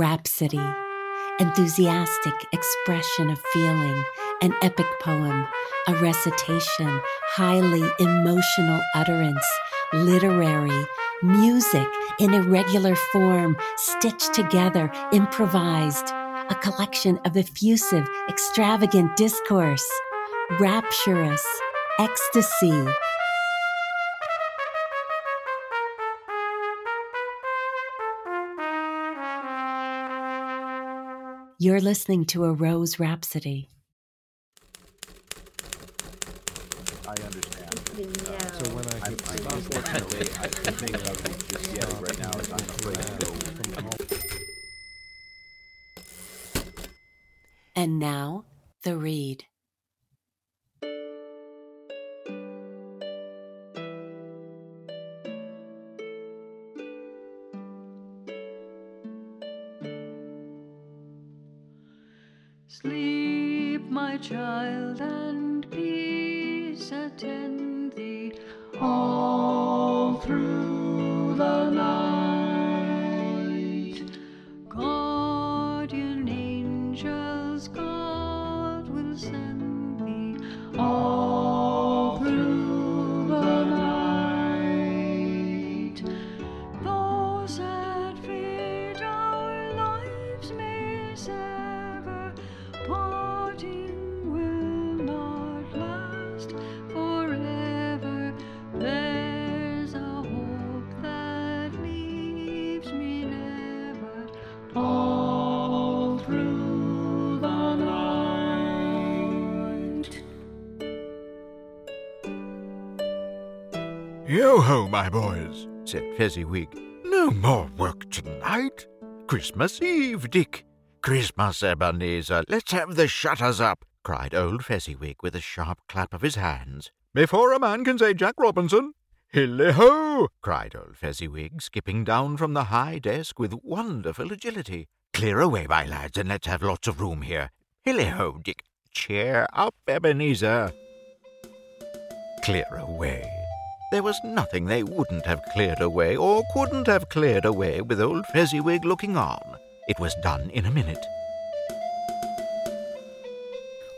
Rhapsody, enthusiastic expression of feeling, an epic poem, a recitation, highly emotional utterance, literary, music in irregular form, stitched together, improvised, a collection of effusive, extravagant discourse, rapturous, ecstasy. You're listening to A Rose Rhapsody. I understand. Yeah. So when I unfortunately, I think of just yelling right now as I'm afraid to go from home. And now, the read. Sleep, my child, and peace attend thee all through the night. Guardian angels, God will send thee all through the night. Those that feed our lives may say, parting will not last forever. There's a hope that leaves me never, all through the night. Yo-ho, my boys, said Fezziwig. No more work tonight. Christmas Eve, Dick. Christmas, Ebenezer, let's have the shutters up, cried old Fezziwig with a sharp clap of his hands. Before a man can say Jack Robinson, hilly-ho, cried old Fezziwig, skipping down from the high desk with wonderful agility. Clear away, my lads, and let's have lots of room here. Hilly-ho, Dick. Cheer up, Ebenezer. Clear away. There was nothing they wouldn't have cleared away or couldn't have cleared away with old Fezziwig looking on. It was done in a minute.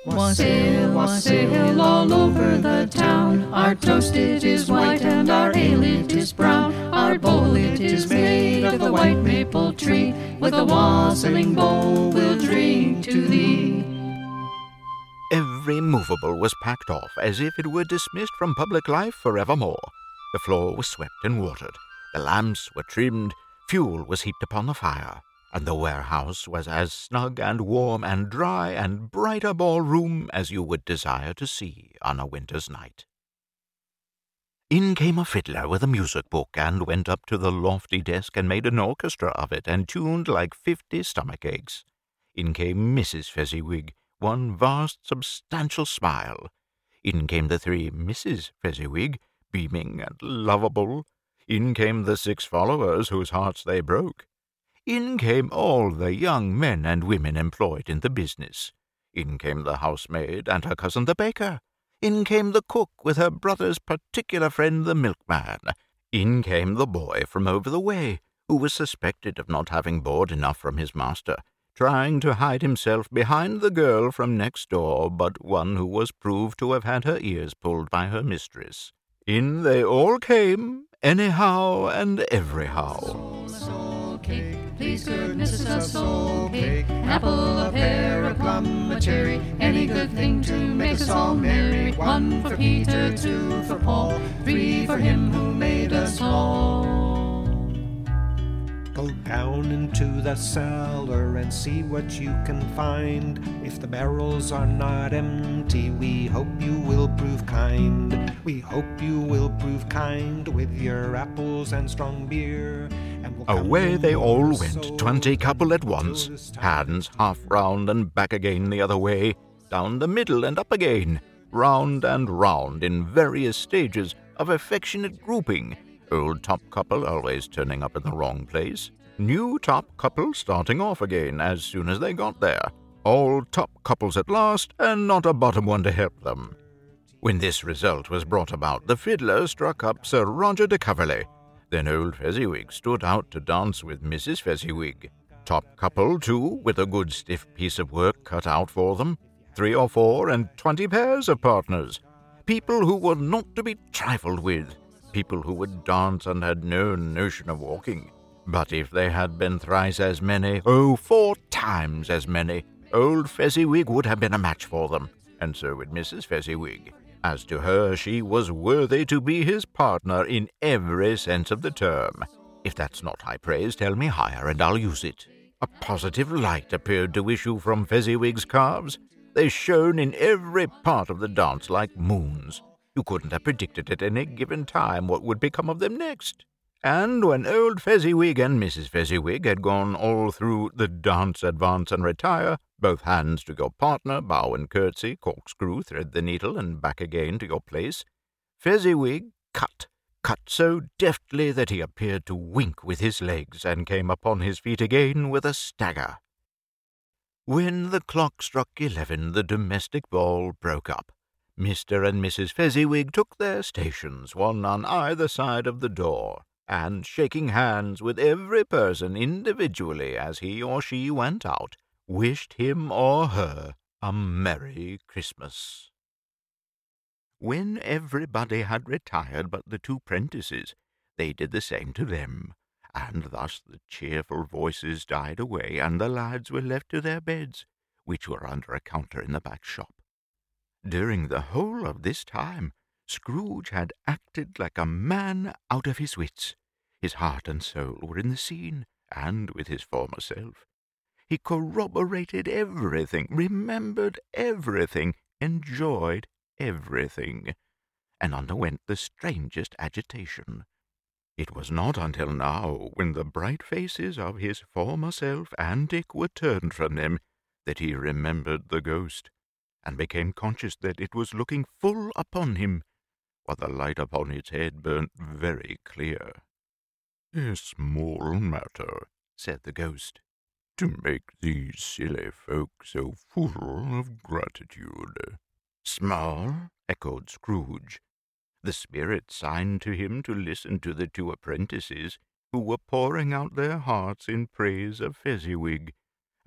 Wassail, wassail all over the town. Our toast it is white and our ale it is brown. Our bowl it is made of the white maple tree. With a wassailing bowl we'll drink to thee. Every movable was packed off as if it were dismissed from public life forevermore. The floor was swept and watered. The lamps were trimmed. Fuel was heaped upon the fire. And the warehouse was as snug and warm and dry and bright a ballroom as you would desire to see on a winter's night. In came a fiddler with a music book and went up to the lofty desk and made an orchestra of it and tuned like 50 stomach aches. In came Mrs. Fezziwig, one vast substantial smile. In came the three Mrs. Fezziwig, beaming and lovable. In came the six followers whose hearts they broke. In came all the young men and women employed in the business. In came the housemaid and her cousin the baker. In came the cook with her brother's particular friend the milkman. In came the boy from over the way, who was suspected of not having board enough from his master, trying to hide himself behind the girl from next door, but one who was proved to have had her ears pulled by her mistress. In they all came, anyhow and everyhow. Soul, cake. Please, goodness, is a soul cake, an apple, a pear, a plum, a cherry, any good thing to make us all merry. One for Peter, two for Paul, three for him who made us all. Go down into the cellar and see what you can find. If the barrels are not empty, we hope you will prove kind. We hope you will prove kind with your apples and strong beer. Away they all went, 20 couple at once, hands half round and back again the other way, down the middle and up again, round and round in various stages of affectionate grouping, old top couple always turning up in the wrong place, new top couple starting off again as soon as they got there, all top couples at last and not a bottom one to help them. When this result was brought about, the fiddler struck up Sir Roger de Coverley. Then old Fezziwig stood out to dance with Mrs. Fezziwig. Top couple, too, with a good stiff piece of work cut out for them. 3 or 4 and 20 pairs of partners. People who were not to be trifled with. People who would dance and had no notion of walking. But if they had been thrice as many, 4 times as many, old Fezziwig would have been a match for them, and so would Mrs. Fezziwig. As to her, she was worthy to be his partner in every sense of the term. If that's not high praise, tell me higher and I'll use it. A positive light appeared to issue from Fezziwig's calves. They shone in every part of the dance like moons. You couldn't have predicted at any given time what would become of them next. And when old Fezziwig and Mrs. Fezziwig had gone all through the dance, advance, and retire, both hands to your partner, bow and curtsy, corkscrew, thread the needle, and back again to your place, Fezziwig cut so deftly that he appeared to wink with his legs and came upon his feet again with a stagger. When the clock struck 11, the domestic ball broke up. Mr. and Mrs. Fezziwig took their stations, one on either side of the door, and shaking hands with every person individually as he or she went out, wished him or her a Merry Christmas. When everybody had retired but the 2 'prentices, they did the same to them, and thus the cheerful voices died away, and the lads were left to their beds, which were under a counter in the back shop. During the whole of this time, Scrooge had acted like a man out of his wits. His heart and soul were in the scene, and with his former self. He corroborated everything, remembered everything, enjoyed everything, and underwent the strangest agitation. It was not until now, when the bright faces of his former self and Dick were turned from him, that he remembered the ghost, and became conscious that it was looking full upon him, while the light upon its head burnt very clear. "A small matter," said the ghost, "to make these silly folk so full of gratitude." "Small?" echoed Scrooge. The spirit signed to him to listen to the 2 apprentices, who were pouring out their hearts in praise of Fezziwig,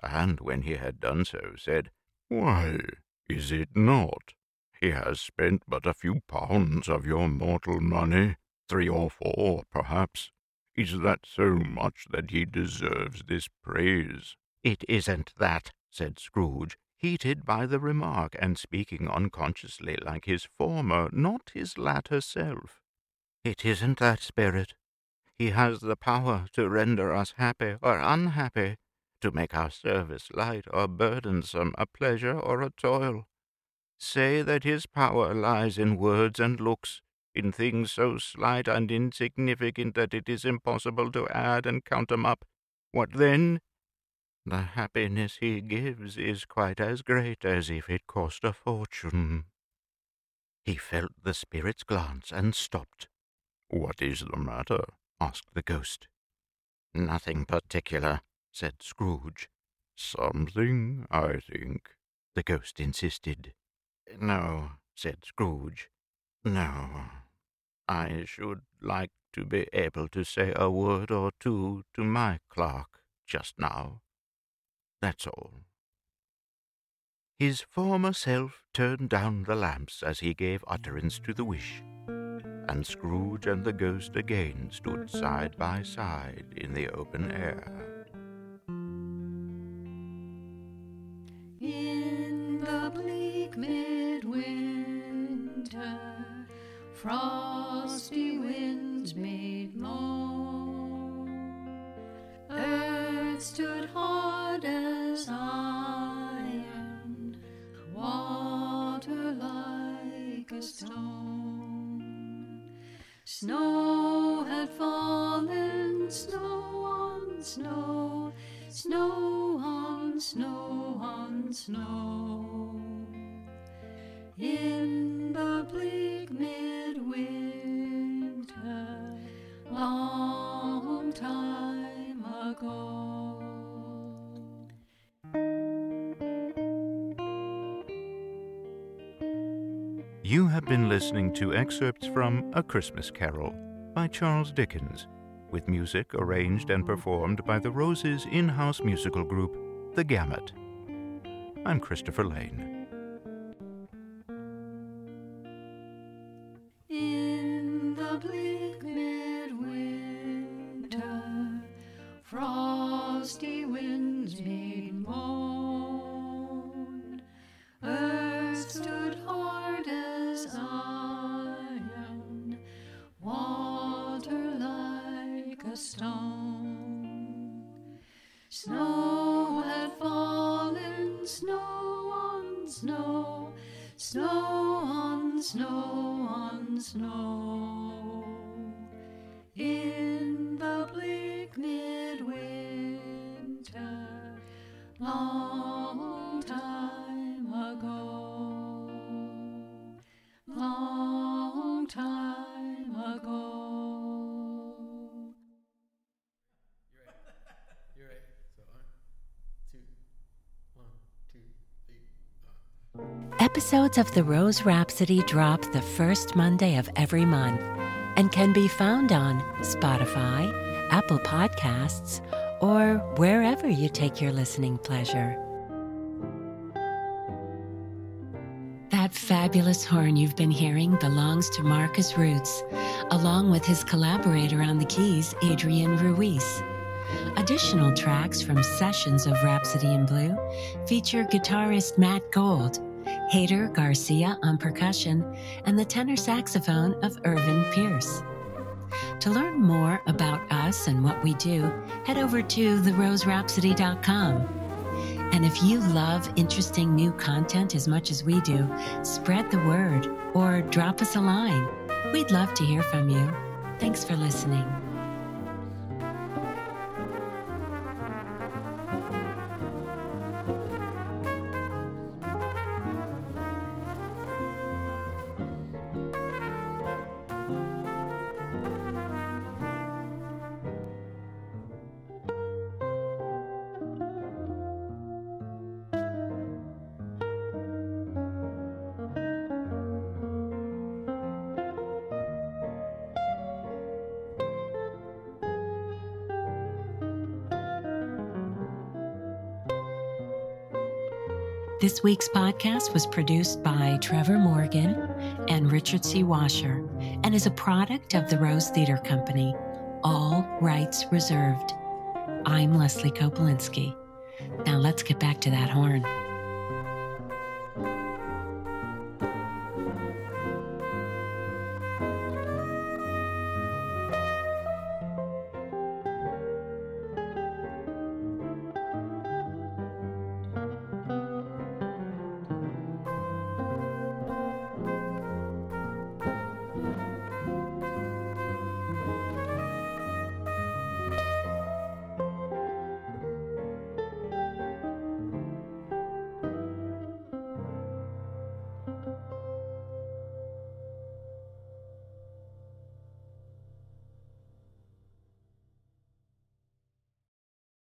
and when he had done so, said, "Why, is it not? He has spent but a few pounds of your mortal money, 3 or 4, perhaps. Is that so much that he deserves this praise?" "It isn't that," said Scrooge, heated by the remark, and speaking unconsciously like his former, not his latter self. "It isn't that, spirit. He has the power to render us happy or unhappy, to make our service light or burdensome, a pleasure or a toil. Say that his power lies in words and looks, in things so slight and insignificant that it is impossible to add and count them up. What then? The happiness he gives is quite as great as if it cost a fortune." He felt the spirit's glance and stopped. "What is the matter?" asked the ghost. "Nothing particular," said Scrooge. "Something, I think," the ghost insisted. "No," said Scrooge. "No. I should like to be able to say a word or two to my clerk just now. That's all." His former self turned down the lamps as he gave utterance to the wish, and Scrooge and the ghost again stood side by side in the open air. In the bleak midwinter, frosty winds made moan. Earth stood hard as iron, water like a stone. Snow had fallen, snow on snow, snow on snow on snow. In the bleak midwinter, long time ago. You have been listening to excerpts from A Christmas Carol by Charles Dickens, with music arranged and performed by the Rose's in-house musical group, The Gamut. I'm Christopher Lane. Episodes of The Rose Rhapsody drop the first Monday of every month and can be found on Spotify, Apple Podcasts, or wherever you take your listening pleasure. That fabulous horn you've been hearing belongs to Marcus Roots, along with his collaborator on the keys, Adrian Ruiz. Additional tracks from sessions of Rhapsody in Blue feature guitarist Matt Gold, Hater Garcia on percussion, and the tenor saxophone of Irvin Pierce. To learn more about us and what we do, head over to theroserhapsody.com. And if you love interesting new content as much as we do, spread the word or drop us a line. We'd love to hear from you. Thanks for listening. This week's podcast was produced by Trevor Morgan and Richard C. Washer and is a product of the Rose Theater Company, all rights reserved. I'm Leslie Kopolinski. Now let's get back to that horn.